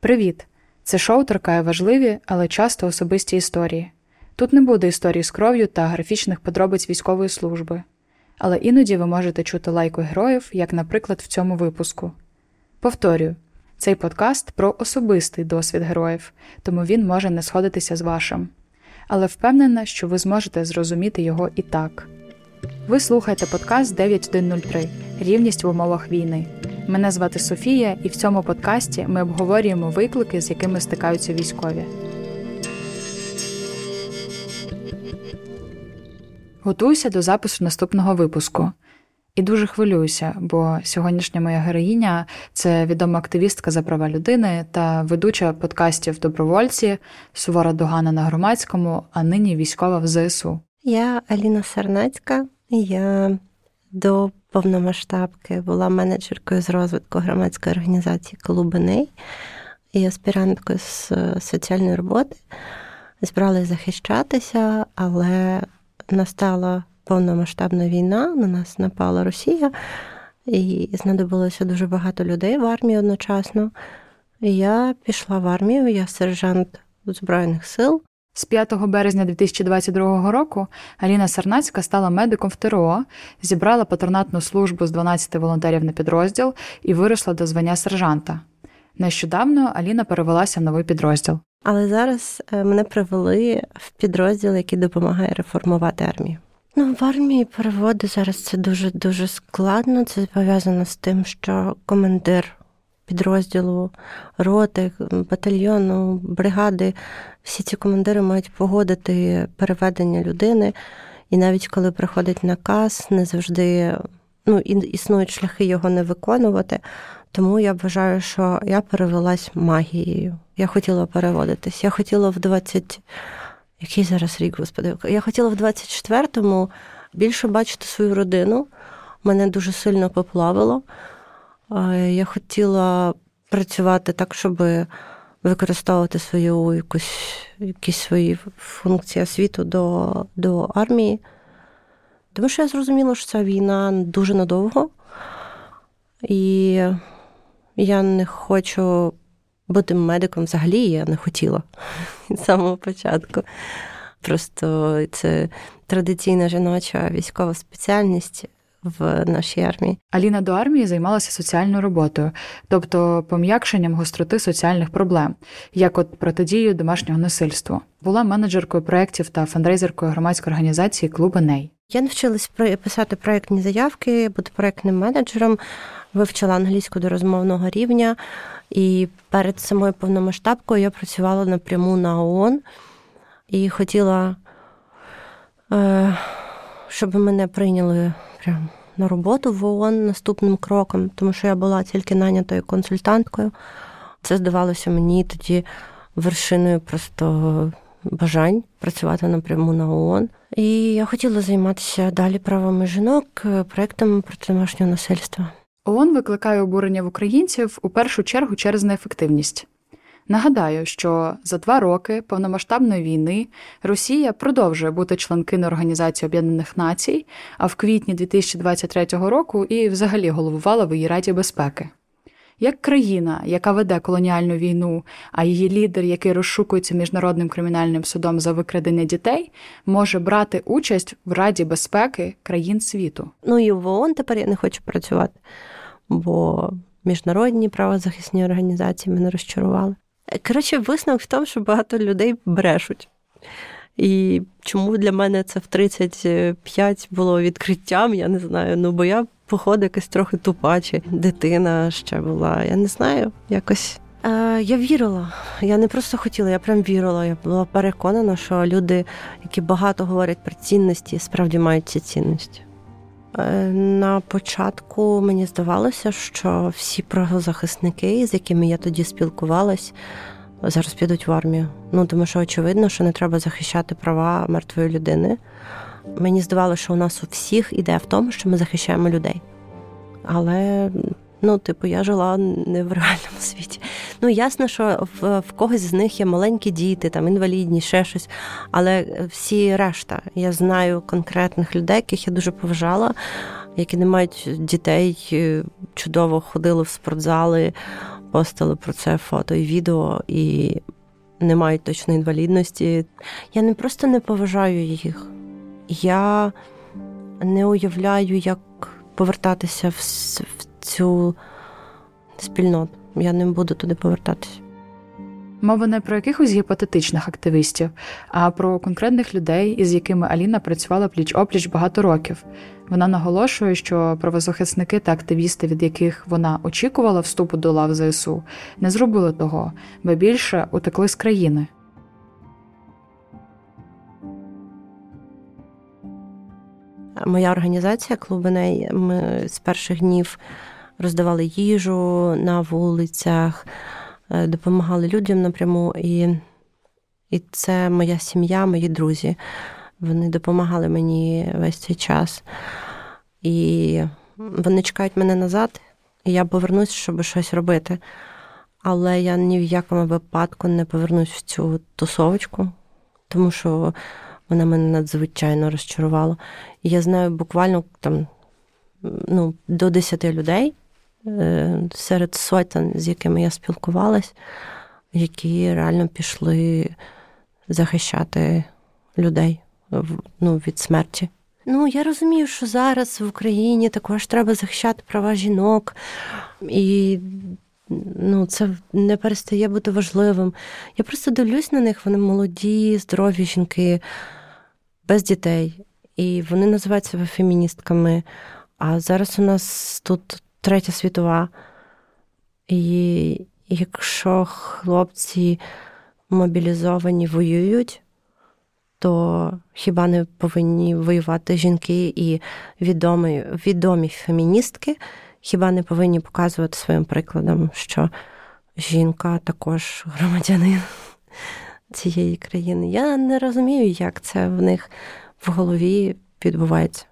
Привіт! Це шоу торкає важливі, але часто особисті історії. Тут не буде історій з кров'ю та графічних подробиць військової служби. Але іноді ви можете чути лайку героїв, як, наприклад, в цьому випуску. Повторюю, цей подкаст про особистий досвід героїв, тому він може не сходитися з вашим. Але впевнена, що ви зможете зрозуміти його і так. Ви слухаєте подкаст 9103 «Рівність в умовах війни». Мене звати Софія, і в цьому подкасті ми обговорюємо виклики, з якими стикаються військові. Готуюся до запису наступного випуску. І дуже хвилююся, бо сьогоднішня моя героїня – це відома активістка за права людини та ведуча подкастів «Добровольці», «Сувора Догана» на Громадському, а нині військова в ЗСУ. Я Аліна Сарнацька, я до повномасштабки була менеджеркою з розвитку громадської організації «Клуба НЕЙ» і аспіранткою з соціальної роботи. Збиралася захищатися, але настала повномасштабна війна, на нас напала Росія, і знадобилося дуже багато людей в армії одночасно. І я пішла в армію, я сержант Збройних сил. З 5 березня 2022 року Аліна Сарнацька стала медиком в ТРО, зібрала патронатну службу з 12 волонтерів на підрозділ і виросла до звання сержанта. Нещодавно Аліна перевелася в новий підрозділ. Але зараз мене привели в підрозділ, який допомагає реформувати армію. В армії переводи зараз це дуже складно. Це пов'язано з тим, що командир підрозділу, роти, батальйону, бригади, всі ці командири мають погодити переведення людини. І навіть коли приходить наказ, не завжди існують шляхи його не виконувати. Тому я вважаю, що я перевелась магією. Я хотіла переводитись. Я хотіла в 20... Який зараз рік, господи? Я хотіла в 24-му більше бачити свою родину. Мене дуже сильно поплавило. Я хотіла працювати так, щоб використовувати свою якісь свої функції освіту до армії. Тому що я зрозуміла, що ця війна дуже надовго. І я не хочу бути медиком взагалі, я не хотіла від самого початку. Просто це традиційна жіноча військова спеціальність в нашій армії. Аліна до армії займалася соціальною роботою, тобто пом'якшенням гостроти соціальних проблем, як от протидію домашнього насильству. Була менеджеркою проєктів та фандрейзеркою громадської організації «Клуба НЕЙ». Я навчилась писати проєктні заявки, бути проєктним менеджером, вивчила англійську до розмовного рівня, і перед самою повномасштабкою я працювала напряму на ООН і хотіла, щоб мене прийняли прям на роботу в ООН наступним кроком, тому що я була тільки нанятою консультанткою. Це здавалося мені тоді вершиною просто бажань працювати напряму на ООН. І я хотіла займатися далі правами жінок, проєктами проти домашнього насильства. ООН викликає обурення в українців у першу чергу через неефективність. Нагадаю, що за 2 роки повномасштабної війни Росія продовжує бути членкиною Організації Об'єднаних Націй, а в квітні 2023 року і взагалі головувала в її Раді безпеки. Як країна, яка веде колоніальну війну, а її лідер, який розшукується Міжнародним кримінальним судом за викрадення дітей, може брати участь в Раді безпеки країн світу? І в ООН тепер я не хочу працювати, бо міжнародні правозахисні організації мене розчарували. Коротше, висновок в тому, що багато людей брешуть. І чому для мене це в 35 було відкриттям, я не знаю, бо я походу якась трохи тупача, дитина ще була, я не знаю, якось. Я вірила, я не просто хотіла, я прям вірила, я була переконана, що люди, які багато говорять про цінності, справді мають ці цінності. На початку мені здавалося, що всі правозахисники, з якими я тоді спілкувалась, зараз підуть в армію. Тому що очевидно, що не треба захищати права мертвої людини. Мені здавалося, що у нас у всіх ідея в тому, що ми захищаємо людей. Але, я жила не в реальному світі. Ясно, що в когось з них є маленькі діти, інвалідні, ще щось. Але всі решта. Я знаю конкретних людей, яких я дуже поважала, які не мають дітей, чудово ходили в спортзали, постили про це фото і відео, і не мають точної інвалідності. Я не просто не поважаю їх. Я не уявляю, як повертатися в цю спільноту. Я не буду туди повертатися. Мова не про якихось гіпотетичних активістів, а про конкретних людей, із якими Аліна працювала пліч-опліч багато років. Вона наголошує, що правозахисники та активісти, від яких вона очікувала вступу до лав ЗСУ, не зробили того, бо більше утекли з країни. Моя організація «Клуба НЕЙ», ми з перших днів роздавали їжу на вулицях, допомагали людям напряму, і це моя сім'я, мої друзі. Вони допомагали мені весь цей час. І вони чекають мене назад, і я повернусь, щоб щось робити. Але я ні в якому випадку не повернусь в цю тусовочку, тому що вона мене надзвичайно розчарувала. І я знаю буквально там, до 10 людей, серед сотень, з якими я спілкувалась, які реально пішли захищати людей від смерті. Я розумію, що зараз в Україні також треба захищати права жінок, і це не перестає бути важливим. Я просто дивлюсь на них, вони молоді, здорові жінки, без дітей, і вони називають себе феміністками. А зараз у нас тут Третя світова. І якщо хлопці мобілізовані воюють, то хіба не повинні воювати жінки, і відомі феміністки хіба не повинні показувати своїм прикладом, що жінка також громадянин цієї країни. Я не розумію, як це в них в голові відбувається.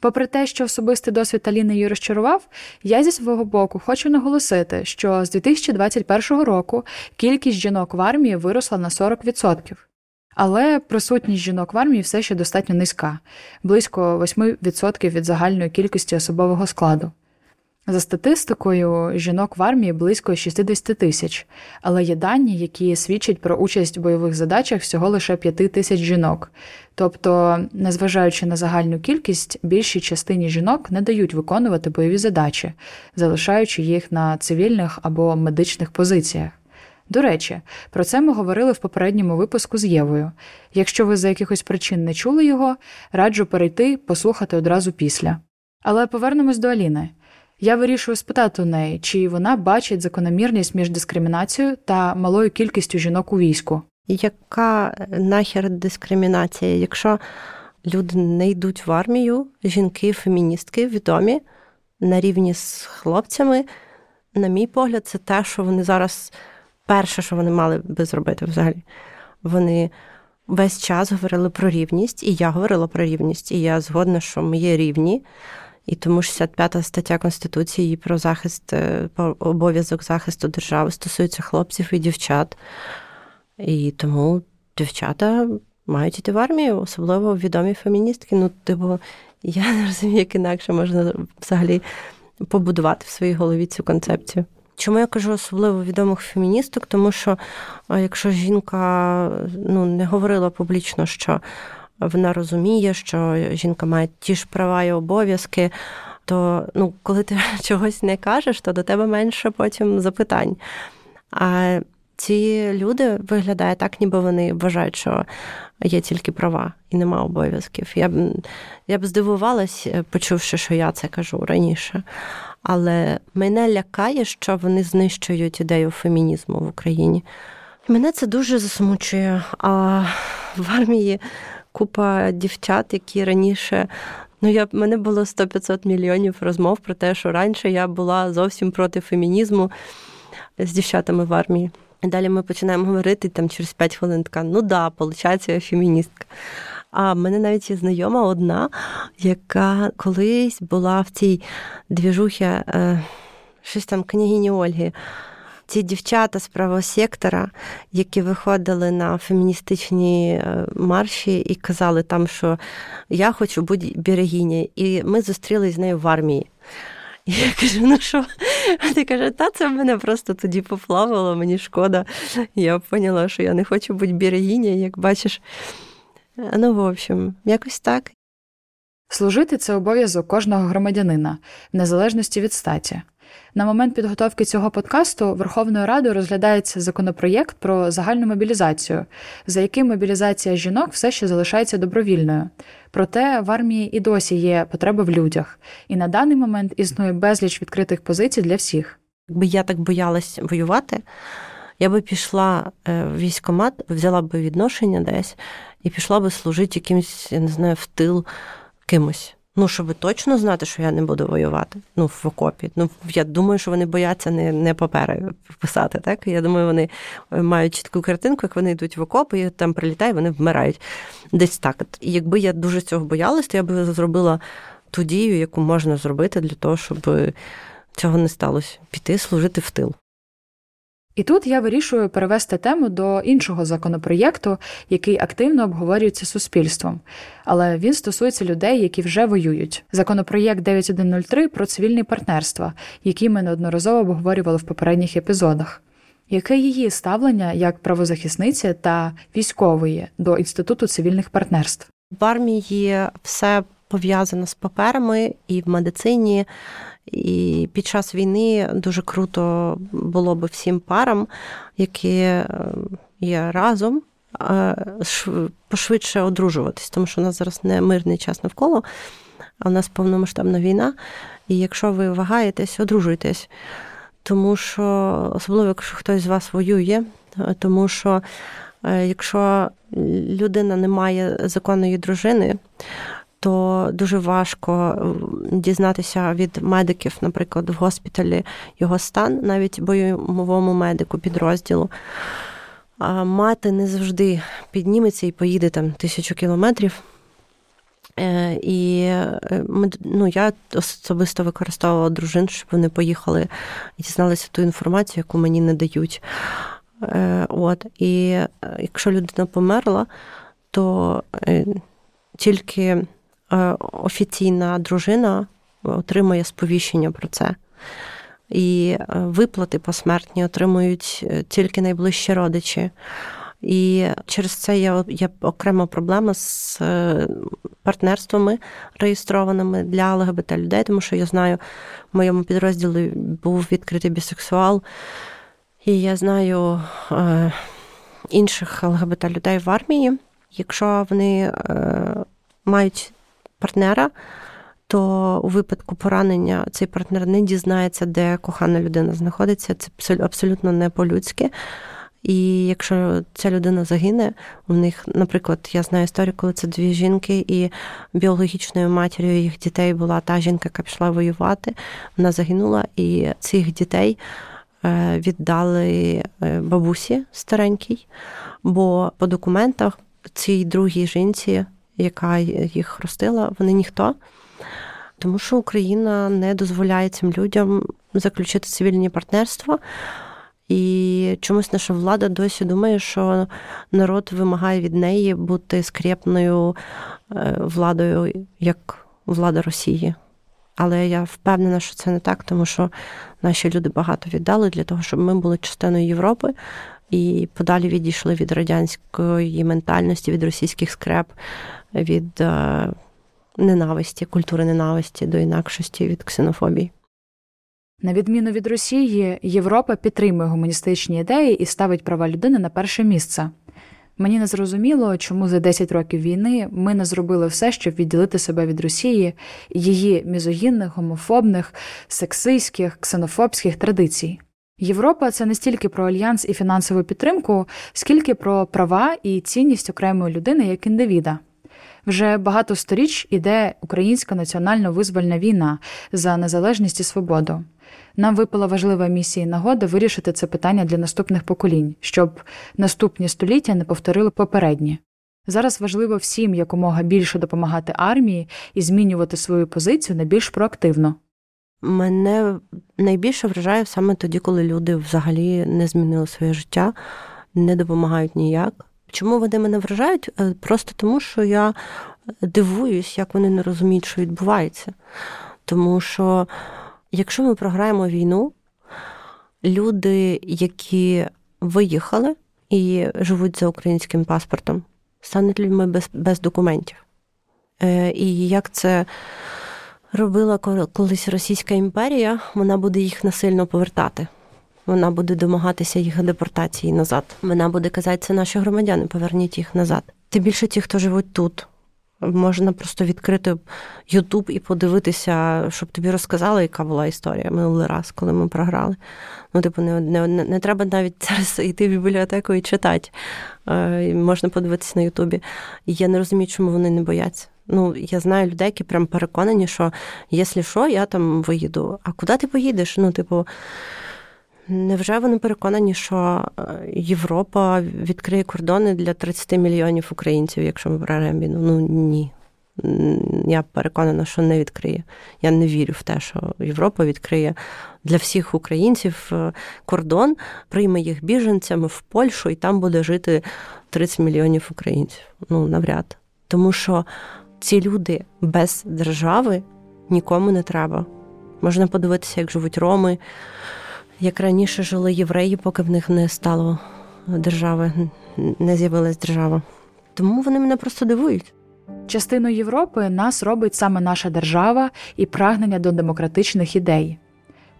Попри те, що особистий досвід Аліни її розчарував, я зі свого боку хочу наголосити, що з 2021 року кількість жінок в армії виросла на 40%. Але присутність жінок в армії все ще достатньо низька – близько 8% від загальної кількості особового складу. За статистикою, жінок в армії близько 60 тисяч, але є дані, які свідчать про участь в бойових задачах всього лише 5 тисяч жінок. Тобто, незважаючи на загальну кількість, більшій частині жінок не дають виконувати бойові задачі, залишаючи їх на цивільних або медичних позиціях. До речі, про це ми говорили в попередньому випуску з Євою. Якщо ви за якихось причин не чули його, раджу перейти, послухати одразу після. Але повернемось до Аліни. Я вирішую спитати у неї, чи вона бачить закономірність між дискримінацією та малою кількістю жінок у війську. Яка нахер дискримінація? Якщо люди не йдуть в армію, жінки-феміністки відомі на рівні з хлопцями, на мій погляд, це те, що вони зараз перше, що вони мали би зробити взагалі. Вони весь час говорили про рівність, і я говорила про рівність, і я згодна, що ми є рівні. І тому 65-та стаття Конституції про захист, про обов'язок захисту держави стосується хлопців і дівчат. І тому дівчата мають йти в армію, особливо відомі феміністки. Я не розумію, як інакше можна взагалі побудувати в своїй голові цю концепцію. Чому я кажу особливо відомих феміністок? Тому що якщо жінка не говорила публічно, що вона розуміє, що жінка має ті ж права і обов'язки, то коли ти чогось не кажеш, то до тебе менше потім запитань. А ці люди виглядають так, ніби вони вважають, що є тільки права і нема обов'язків. Я б здивувалась, почувши, що я це кажу раніше. Але мене лякає, що вони знищують ідею фемінізму в Україні. Мене це дуже засмучує. А в армії купа дівчат, які раніше... мене було 100-500 мільйонів розмов про те, що раніше я була зовсім проти фемінізму з дівчатами в армії. І далі ми починаємо говорити, там через 5 хвилин така, виходить, я феміністка. А в мене навіть є знайома одна, яка колись була в цій двіжухі, щось там, княгині Ольги. Ці дівчата з правосектора, які виходили на феміністичні марші і казали там, що я хочу бути берегиня. І ми зустрілися з нею в армії. І я кажу, ну що? А ти каже, та це мене просто тоді поплавало, мені шкода. Я поняла, що я не хочу бути берегиня, як бачиш. Ну, в общем, якось так. Служити – це обов'язок кожного громадянина, в незалежності від статі. На момент підготовки цього подкасту Верховною Радою розглядається законопроєкт про загальну мобілізацію, за яким мобілізація жінок все ще залишається добровільною. Проте в армії і досі є потреба в людях. І на даний момент існує безліч відкритих позицій для всіх. Якби я так боялась воювати, я би пішла в військкомат, взяла би відношення десь і пішла би служити якимось, я не знаю, в тил кимось. Ну, щоб точно знати, що я не буду воювати, ну, в окопі. Ну, я думаю, що вони бояться не папери писати, так? Я думаю, вони мають чітку картинку, як вони йдуть в окоп, і там прилітає, вони вмирають. Десь так. І якби я дуже цього боялась, то я б зробила ту дію, яку можна зробити для того, щоб цього не сталося. Піти служити в тил. І тут я вирішую перевести тему до іншого законопроєкту, який активно обговорюється суспільством. Але він стосується людей, які вже воюють. Законопроєкт 9103 про цивільні партнерства, який ми неодноразово обговорювали в попередніх епізодах. Яке її ставлення як правозахисниці та військової до Інституту цивільних партнерств? В армії все пов'язано з паперами і в медицині. І під час війни дуже круто було би всім парам, які є разом, пошвидше одружуватись, тому що у нас зараз не мирний час навколо, а у нас повномасштабна війна. І якщо ви вагаєтесь, одружуйтесь. Тому що, особливо, якщо хтось з вас воює, тому що якщо людина не має законної дружини, то дуже важко дізнатися від медиків, наприклад, в госпіталі його стан, навіть бойовому медику підрозділу. А мати не завжди підніметься і поїде там 1000 кілометрів. І я особисто використовувала дружин, щоб вони поїхали і дізналися ту інформацію, яку мені не дають. І якщо людина померла, то тільки офіційна дружина отримує сповіщення про це. І виплати посмертні отримують тільки найближчі родичі. І через це є окрема проблема з партнерствами реєстрованими для ЛГБТ-людей, тому що я знаю, в моєму підрозділі був відкритий бісексуал, і я знаю інших ЛГБТ-людей в армії. Якщо вони мають партнера, то у випадку поранення цей партнер не дізнається, де кохана людина знаходиться. Це абсолютно не по-людськи. І якщо ця людина загине, у них, наприклад, я знаю історію, коли це 2 жінки, і біологічною матір'ю їх дітей була та жінка, яка пішла воювати, вона загинула, і цих дітей віддали бабусі старенькій, бо по документах цій другій жінці, яка їх ростила, вони ніхто. Тому що Україна не дозволяє цим людям заключити цивільні партнерства. І чомусь наша влада досі думає, що народ вимагає від неї бути скрєпною владою, як влада Росії. Але я впевнена, що це не так, тому що наші люди багато віддали для того, щоб ми були частиною Європи і подалі відійшли від радянської ментальності, від російських скреп, від ненависті, культури ненависті до інакшості, від ксенофобії. На відміну від Росії, Європа підтримує гуманістичні ідеї і ставить права людини на перше місце. Мені не зрозуміло, чому за 10 років війни ми не зробили все, щоб відділити себе від Росії, її мізогінних, гомофобних, сексистських, ксенофобських традицій. Європа – це не стільки про альянс і фінансову підтримку, скільки про права і цінність окремої людини як індивіда. Вже багато сторіч іде українська національно-визвольна війна за незалежність і свободу. Нам випала важлива місія і нагода вирішити це питання для наступних поколінь, щоб наступні століття не повторили попередні. Зараз важливо всім якомога більше допомагати армії і змінювати свою позицію на більш проактивно. Мене найбільше вражає саме тоді, коли люди взагалі не змінили своє життя, не допомагають ніяк. Чому вони мене вражають? Просто тому, що я дивуюсь, як вони не розуміють, що відбувається. Тому що Якщо ми програємо війну, люди, які виїхали і живуть за українським паспортом, стануть людьми без документів. І як це робила колись Російська імперія, вона буде їх насильно повертати. Вона буде домагатися їх депортації назад. Вона буде казати, це наші громадяни, поверніть їх назад. Тим більше ті, хто живуть тут. Можна просто відкрити YouTube і подивитися, щоб тобі розказали, яка була історія минулий раз, коли ми програли. Ну, типу, не треба навіть зараз йти в бібліотеку і читати. Можна подивитися на YouTube. І я не розумію, чому вони не бояться. Ну, я знаю людей, які прям переконані, що, якщо що, я там виїду. А куди ти поїдеш? Ну, типу, невже вони переконані, що Європа відкриє кордони для 30 мільйонів українців, якщо ми програємо війну? Ну, ні. Я переконана, що не відкриє. Я не вірю в те, що Європа відкриє для всіх українців кордон, прийме їх біженцями в Польщу, і там буде жити 30 мільйонів українців. Ну, навряд. Тому що ці люди без держави нікому не треба. Можна подивитися, як живуть роми, як раніше жили євреї, поки в них не стало держави, не з'явилась держава. Тому вони мене просто дивують. Частиною Європи нас робить саме наша держава і прагнення до демократичних ідей.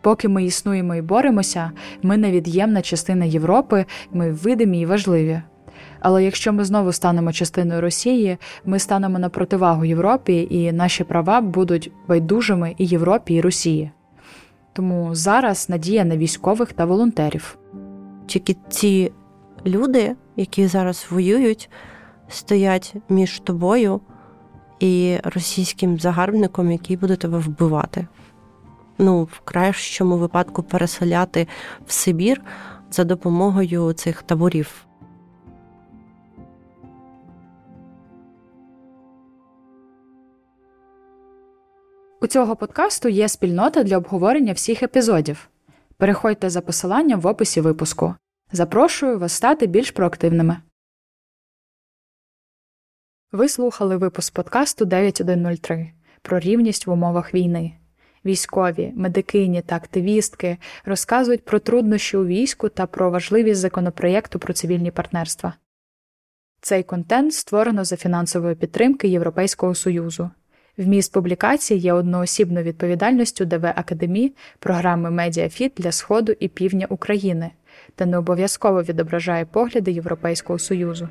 Поки ми існуємо і боремося, ми невід'ємна частина Європи, ми видимі і важливі. Але якщо ми знову станемо частиною Росії, ми станемо на противагу Європі, і наші права будуть байдужими і Європі, і Росії. Тому зараз надія на військових та волонтерів. Тільки ці люди, які зараз воюють, стоять між тобою і російським загарбником, який буде тебе вбивати. Ну, в кращому випадку переселяти в Сибір за допомогою цих таборів. У цього подкасту є спільнота для обговорення всіх епізодів. Переходьте за посиланням в описі випуску. Запрошую вас стати більш проактивними. Ви слухали випуск подкасту 9103 про рівність в умовах війни. Військові, медикині та активістки розказують про труднощі у війську та про важливість законопроєкту про цивільні партнерства. Цей контент створено за фінансової підтримки Європейського Союзу. Вміст публікації є одноосібною відповідальністю DW Akademie, програми MediaFit для Сходу і Півдня України, та не обов'язково відображає погляди Європейського Союзу.